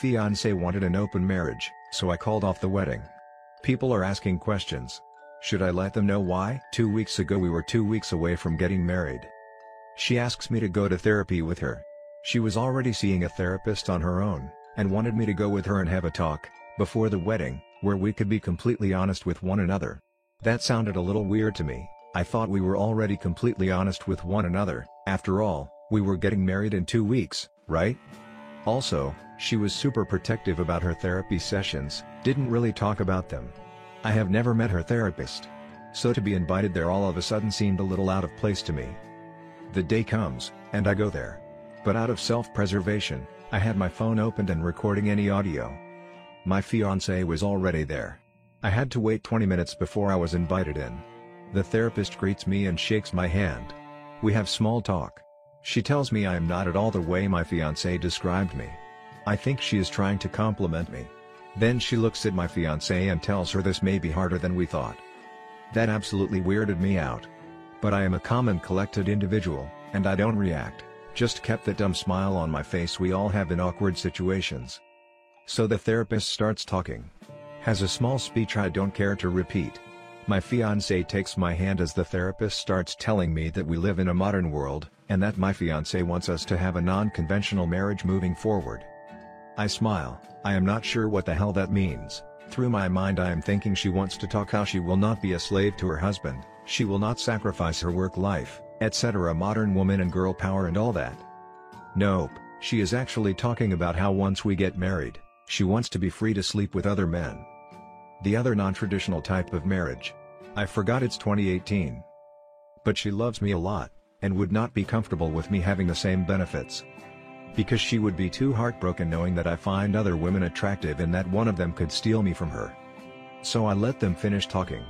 Fiancé wanted an open marriage, so I called off the wedding. People are asking questions. Should I let them know why? 2 weeks ago we were 2 weeks away from getting married. She asks me to go to therapy with her. She was already seeing a therapist on her own, and wanted me to go with her and have a talk, before the wedding, where we could be completely honest with one another. That sounded a little weird to me. I thought we were already completely honest with one another, after all, we were getting married in 2 weeks, right? Also, she was super protective about her therapy sessions, didn't really talk about them. I have never met her therapist. So to be invited there all of a sudden seemed a little out of place to me. The day comes, and I go there. But out of self-preservation, I had my phone opened and recording any audio. My fiancé was already there. I had to wait 20 minutes before I was invited in. The therapist greets me and shakes my hand. We have small talk. She tells me I am not at all the way my fiancé described me. I think she is trying to compliment me. Then she looks at my fiancé and tells her this may be harder than we thought. That absolutely weirded me out. But I am a calm and collected individual, and I don't react, just kept that dumb smile on my face we all have in awkward situations. So the therapist starts talking. Has a small speech I don't care to repeat. My fiancé takes my hand as the therapist starts telling me that we live in a modern world, and that my fiancé wants us to have a non-conventional marriage moving forward. I smile. I am not sure what the hell that means. Through my mind I am thinking she wants to talk how she will not be a slave to her husband, she will not sacrifice her work life, etc. Modern woman and girl power and all that. Nope, she is actually talking about how once we get married, she wants to be free to sleep with other men. The other non-traditional type of marriage. I forgot it's 2018. But she loves me a lot, and would not be comfortable with me having the same benefits. Because she would be too heartbroken knowing that I find other women attractive and that one of them could steal me from her. So I let them finish talking.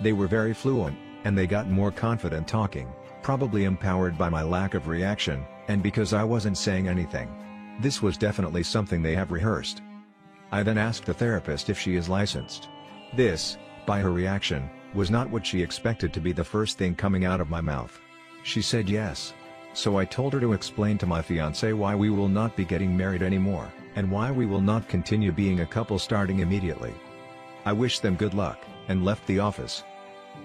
They were very fluent, and they got more confident talking, probably empowered by my lack of reaction, and because I wasn't saying anything. This was definitely something they have rehearsed. I then asked the therapist if she is licensed. This, by her reaction, was not what she expected to be the first thing coming out of my mouth. She said yes. So I told her to explain to my fiancé why we will not be getting married anymore, and why we will not continue being a couple starting immediately. I wished them good luck, and left the office.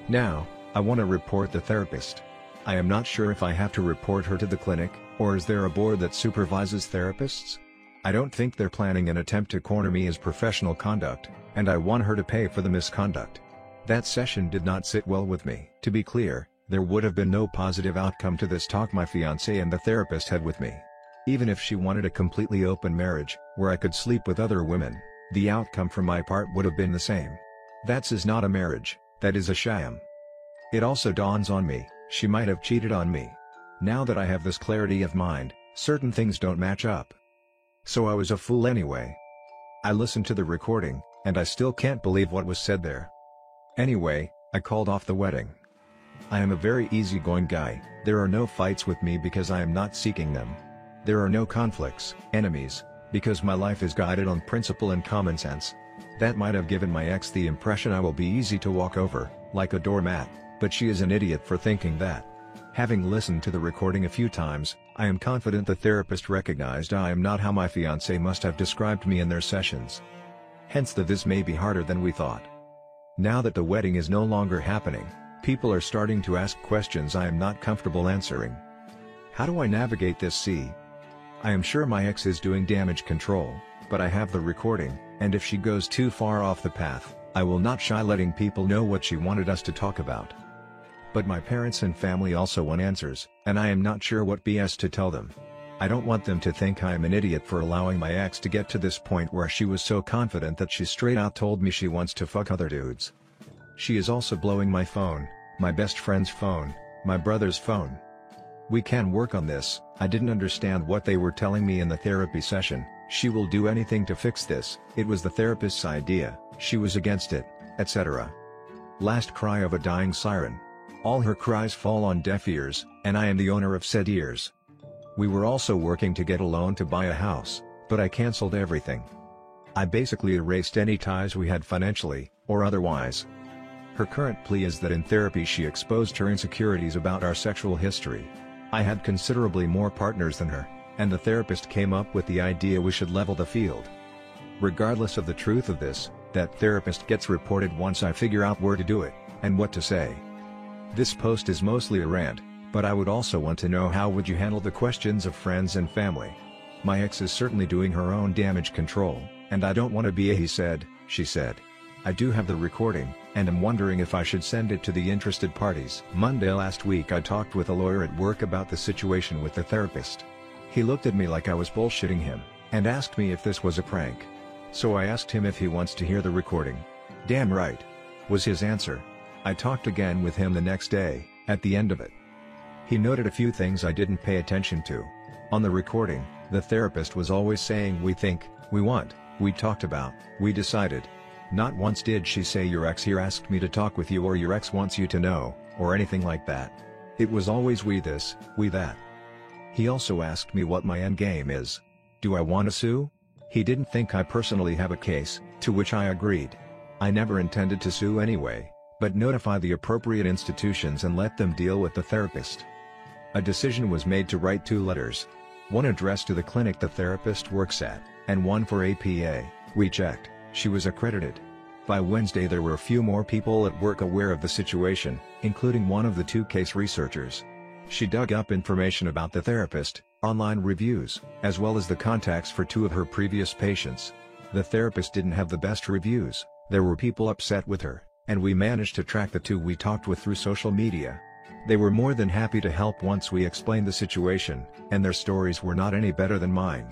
Now, I want to report the therapist. I am not sure if I have to report her to the clinic, or is there a board that supervises therapists? I don't think they're planning an attempt to corner me as professional conduct, and I want her to pay for the misconduct. That session did not sit well with me. To be clear, there would have been no positive outcome to this talk my fiancé and the therapist had with me. Even if she wanted a completely open marriage, where I could sleep with other women, the outcome from my part would have been the same. That is not a marriage, that is a sham. It also dawns on me, she might have cheated on me. Now that I have this clarity of mind, certain things don't match up. So I was a fool anyway. I listened to the recording, and I still can't believe what was said there. Anyway, I called off the wedding. I am a very easygoing guy, there are no fights with me because I am not seeking them. There are no conflicts, enemies, because my life is guided on principle and common sense. That might have given my ex the impression I will be easy to walk over, like a doormat, but she is an idiot for thinking that. Having listened to the recording a few times, I am confident the therapist recognized I am not how my fiancé must have described me in their sessions. Hence the "this may be harder than we thought." Now that the wedding is no longer happening, people are starting to ask questions I am not comfortable answering. How do I navigate this sea? I am sure my ex is doing damage control, but I have the recording, and if she goes too far off the path, I will not shy letting people know what she wanted us to talk about. But my parents and family also want answers, and I am not sure what BS to tell them. I don't want them to think I am an idiot for allowing my ex to get to this point where she was so confident that she straight out told me she wants to fuck other dudes. She is also blowing my phone, my best friend's phone, my brother's phone. We can work on this. I didn't understand what they were telling me in the therapy session. She will do anything to fix this. It was the therapist's idea, she was against it, etc. Last cry of a dying siren. All her cries fall on deaf ears, and I am the owner of said ears. We were also working to get a loan to buy a house, but I canceled everything. I basically erased any ties we had financially, or otherwise. Her current plea is that in therapy she exposed her insecurities about our sexual history. I had considerably more partners than her, and the therapist came up with the idea we should level the field, Regardless of the truth of this, that therapist gets reported once I figure out where to do it, and what to say. This post is mostly a rant, but I would also want to know, how would you handle the questions of friends and family? My ex is certainly doing her own damage control, and I don't want to be a he said, she said. I do have the recording, and I'm wondering if I should send it to the interested parties. Monday last week I talked with a lawyer at work about the situation with the therapist. He looked at me like I was bullshitting him, and asked me if this was a prank. So I asked him if he wants to hear the recording. "Damn right," was his answer. I talked again with him the next day, at the end of it. He noted a few things I didn't pay attention to. On the recording, the therapist was always saying, "we think, we want, we talked about, we decided." Not once did she say, "your ex here asked me to talk with you," or "your ex wants you to know," or anything like that. It was always "we this, we that." He also asked me what my end game is. Do I want to sue? He didn't think I personally have a case, to which I agreed. I never intended to sue anyway, but notify the appropriate institutions and let them deal with the therapist. A decision was made to write 2 letters. One addressed to the clinic the therapist works at, and one for APA. We checked, she was accredited. By Wednesday there were a few more people at work aware of the situation, including one of the 2 case researchers. She dug up information about the therapist, online reviews, as well as the contacts for 2 of her previous patients. The therapist didn't have the best reviews, there were people upset with her, and we managed to track the 2 we talked with through social media. They were more than happy to help once we explained the situation, and their stories were not any better than mine.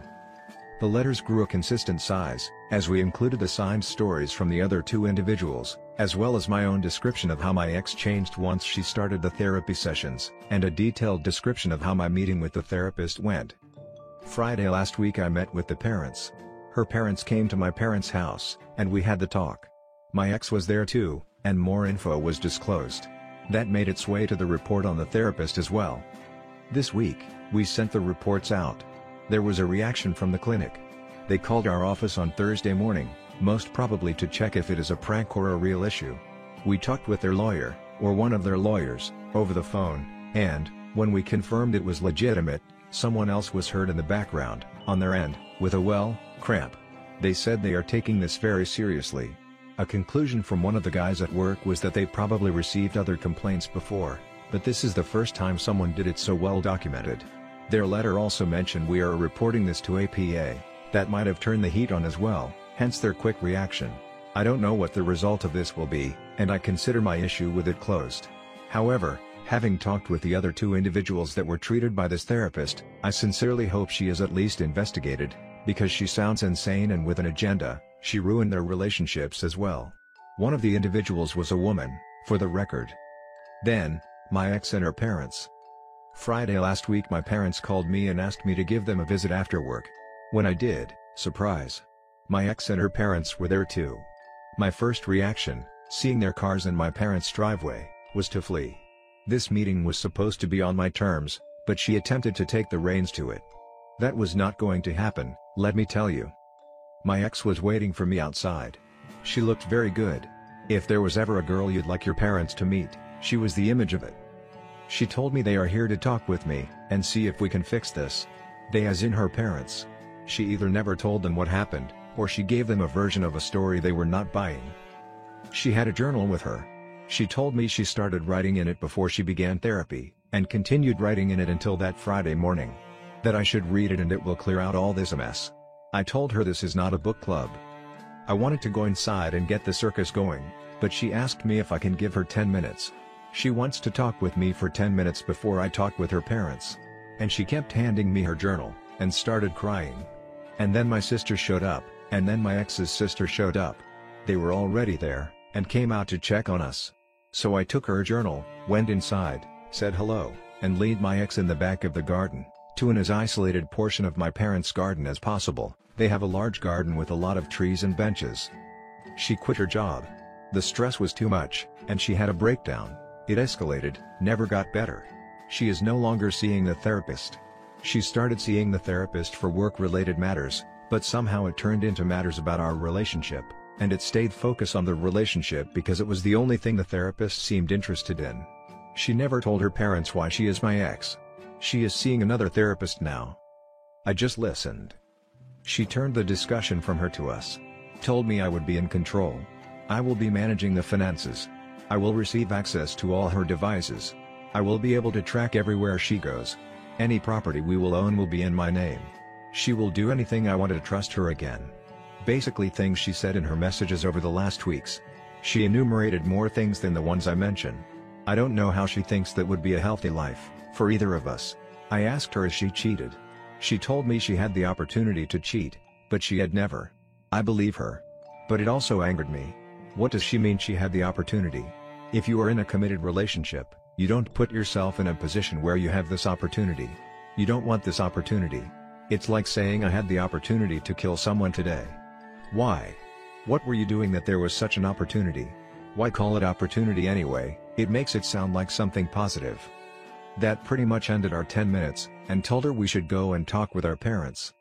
The letters grew a consistent size, as we included the signed stories from the other 2 individuals, as well as my own description of how my ex changed once she started the therapy sessions, and a detailed description of how my meeting with the therapist went. Friday last week I met with the parents. Her parents came to my parents' house, and we had the talk. My ex was there too, and more info was disclosed. That made its way to the report on the therapist as well. This week, we sent the reports out. There was a reaction from the clinic. They called our office on Thursday morning, most probably to check if it is a prank or a real issue. We talked with their lawyer, or one of their lawyers, over the phone, and, when we confirmed it was legitimate, someone else was heard in the background, on their end, with a well, cramp. They said they are taking this very seriously. A conclusion from one of the guys at work was that they probably received other complaints before, but this is the first time someone did it so well documented. Their letter also mentioned we are reporting this to APA. That might have turned the heat on as well, hence their quick reaction. I don't know what the result of this will be, and I consider my issue with it closed. However, having talked with the other 2 individuals that were treated by this therapist, I sincerely hope she is at least investigated, because she sounds insane and with an agenda. She ruined their relationships as well. One of the individuals was a woman, for the record. Then, my ex and her parents. Friday last week my parents called me and asked me to give them a visit after work. When I did, surprise! My ex and her parents were there too. My first reaction, seeing their cars in my parents' driveway, was to flee. This meeting was supposed to be on my terms, but she attempted to take the reins to it. That was not going to happen, let me tell you. My ex was waiting for me outside. She looked very good. If there was ever a girl you'd like your parents to meet, she was the image of it. She told me they are here to talk with me, and see if we can fix this. They as in her parents. She either never told them what happened, or she gave them a version of a story they were not buying. She had a journal with her. She told me she started writing in it before she began therapy, and continued writing in it until that Friday morning. That I should read it and it will clear out all this mess. I told her this is not a book club. I wanted to go inside and get the circus going, but she asked me if I can give her 10 minutes. She wants to talk with me for 10 minutes before I talk with her parents. And she kept handing me her journal, and started crying. And then my sister showed up, and then my ex's sister showed up. They were already there, and came out to check on us. So I took her journal, went inside, said hello, and lead my ex in the back of the garden, to an as isolated portion of my parents' garden as possible. They have a large garden with a lot of trees and benches. She quit her job. The stress was too much, and she had a breakdown. It escalated, never got better. She is no longer seeing the therapist. She started seeing the therapist for work-related matters, but somehow it turned into matters about our relationship, and it stayed focused on the relationship because it was the only thing the therapist seemed interested in. She never told her parents why she is my ex. She is seeing another therapist now. I just listened. She turned the discussion from her to us. Told me I would be in control. I will be managing the finances. I will receive access to all her devices. I will be able to track everywhere she goes. Any property we will own will be in my name. She will do anything. I want to trust her again. Basically things she said in her messages over the last weeks. She enumerated more things than the ones I mentioned. I don't know how she thinks that would be a healthy life, for either of us. I asked her if she cheated. She told me she had the opportunity to cheat, but she had never. I believe her. But it also angered me. What does she mean she had the opportunity? If you are in a committed relationship, you don't put yourself in a position where you have this opportunity. You don't want this opportunity. It's like saying I had the opportunity to kill someone today. Why? What were you doing that there was such an opportunity? Why call it opportunity anyway? It makes it sound like something positive. That pretty much ended our 10 minutes, and told her we should go and talk with our parents.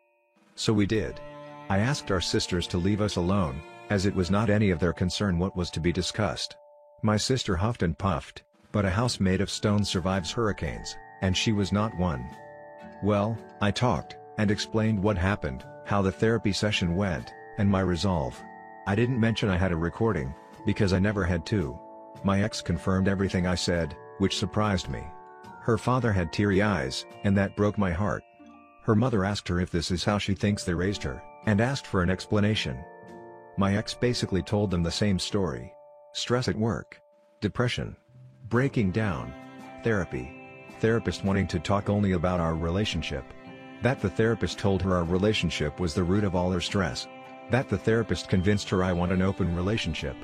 So we did. I asked our sisters to leave us alone, as it was not any of their concern what was to be discussed. My sister huffed and puffed, but a house made of stone survives hurricanes, and she was not one. Well, I talked, and explained what happened, how the therapy session went, and my resolve. I didn't mention I had a recording, because I never had to. My ex confirmed everything I said, which surprised me. Her father had teary eyes, and that broke my heart. Her mother asked her if this is how she thinks they raised her, and asked for an explanation. My ex basically told them the same story. Stress at work. Depression. Breaking down. Therapy. Therapist wanting to talk only about our relationship. That the therapist told her our relationship was the root of all her stress. That the therapist convinced her I want an open relationship.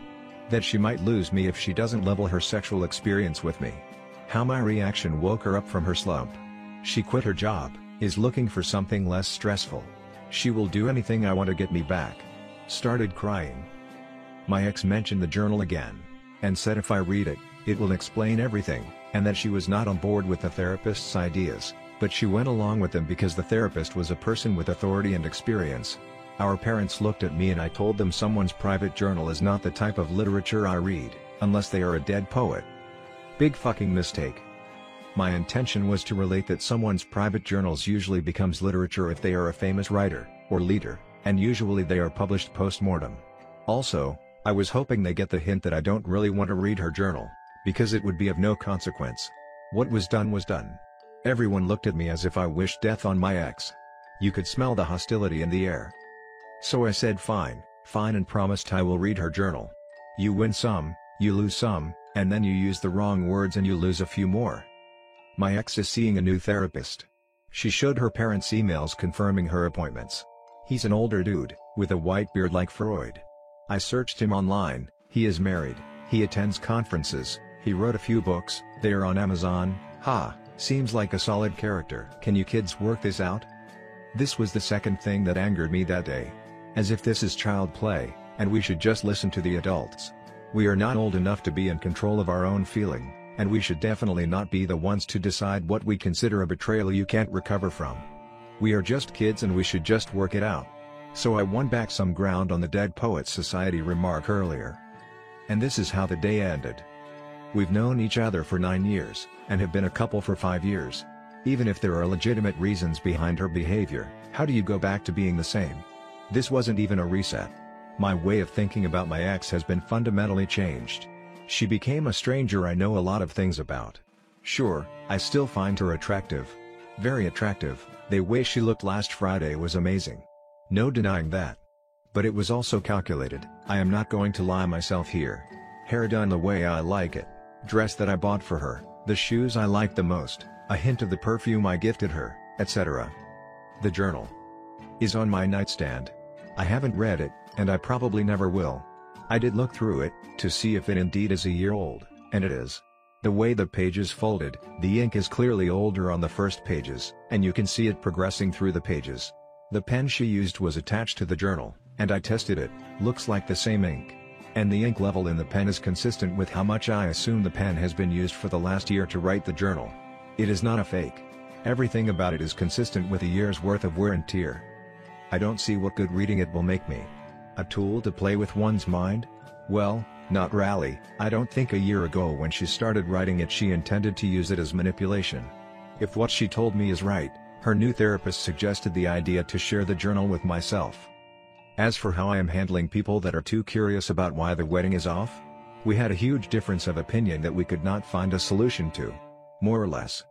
That she might lose me if she doesn't level her sexual experience with me. How my reaction woke her up from her slump. She quit her job, is looking for something less stressful. She will do anything I want to get me back. Started crying. My ex mentioned the journal again. And said if I read it, it will explain everything, and that she was not on board with the therapist's ideas, but she went along with them because the therapist was a person with authority and experience. Our parents looked at me and I told them someone's private journal is not the type of literature I read, unless they are a dead poet. Big fucking mistake. My intention was to relate that someone's private journals usually becomes literature if they are a famous writer, or leader, and usually they are published post-mortem. Also, I was hoping they get the hint that I don't really want to read her journal, because it would be of no consequence. What was done was done. Everyone looked at me as if I wished death on my ex. You could smell the hostility in the air. So I said fine and promised I will read her journal. You win some, you lose some, and then you use the wrong words and you lose a few more. My ex is seeing a new therapist. She showed her parents' emails confirming her appointments. He's an older dude, with a white beard like Freud. I searched him online, he is married, he attends conferences, he wrote a few books, they are on Amazon, seems like a solid character. Can you kids work this out? This was the second thing that angered me that day. As if this is child play, and we should just listen to the adults. We are not old enough to be in control of our own feeling. And we should definitely not be the ones to decide what we consider a betrayal you can't recover from. We are just kids and we should just work it out. So I won back some ground on the Dead Poets Society remark earlier. And this is how the day ended. We've known each other for 9 years, and have been a couple for 5 years. Even if there are legitimate reasons behind her behavior, how do you go back to being the same? This wasn't even a reset. My way of thinking about my ex has been fundamentally changed. She became a stranger I know a lot of things about. Sure, I still find her attractive. Very attractive, the way she looked last Friday was amazing. No denying that. But it was also calculated, I am not going to lie myself here. Hair done the way I like it. Dress that I bought for her, the shoes I liked the most, a hint of the perfume I gifted her, etc. The journal is on my nightstand. I haven't read it, and I probably never will. I did look through it, to see if it indeed is a year old, and it is. The way the pages folded, the ink is clearly older on the first pages, and you can see it progressing through the pages. The pen she used was attached to the journal, and I tested it, looks like the same ink. And the ink level in the pen is consistent with how much I assume the pen has been used for the last year to write the journal. It is not a fake. Everything about it is consistent with a year's worth of wear and tear. I don't see what good reading it will make me. A tool to play with one's mind? Well, not really. I don't think a year ago when she started writing it she intended to use it as manipulation. If what she told me is right, Her new therapist suggested the idea to share the journal with myself. As for how I am handling people that are too curious about why the wedding is off, we had a huge difference of opinion that we could not find a solution to, more or less.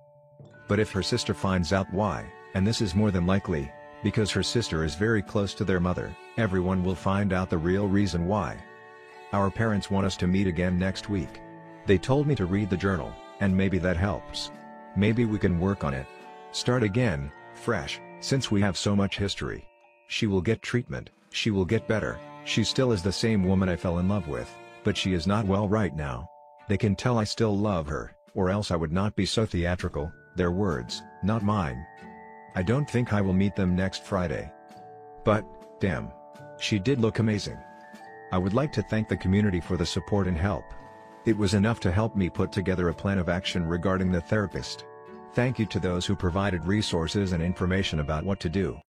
But if her sister finds out why, and this is more than likely, because her sister is very close to their mother, everyone will find out the real reason why. Our parents want us to meet again next week. They told me to read the journal, and maybe that helps. Maybe we can work on it. Start again, fresh, since we have so much history. She will get treatment, she will get better, she still is the same woman I fell in love with, but she is not well right now. They can tell I still love her, or else I would not be so theatrical, their words, not mine. I don't think I will meet them next Friday. But, damn. She did look amazing. I would like to thank the community for the support and help. It was enough to help me put together a plan of action regarding the therapist. Thank you to those who provided resources and information about what to do.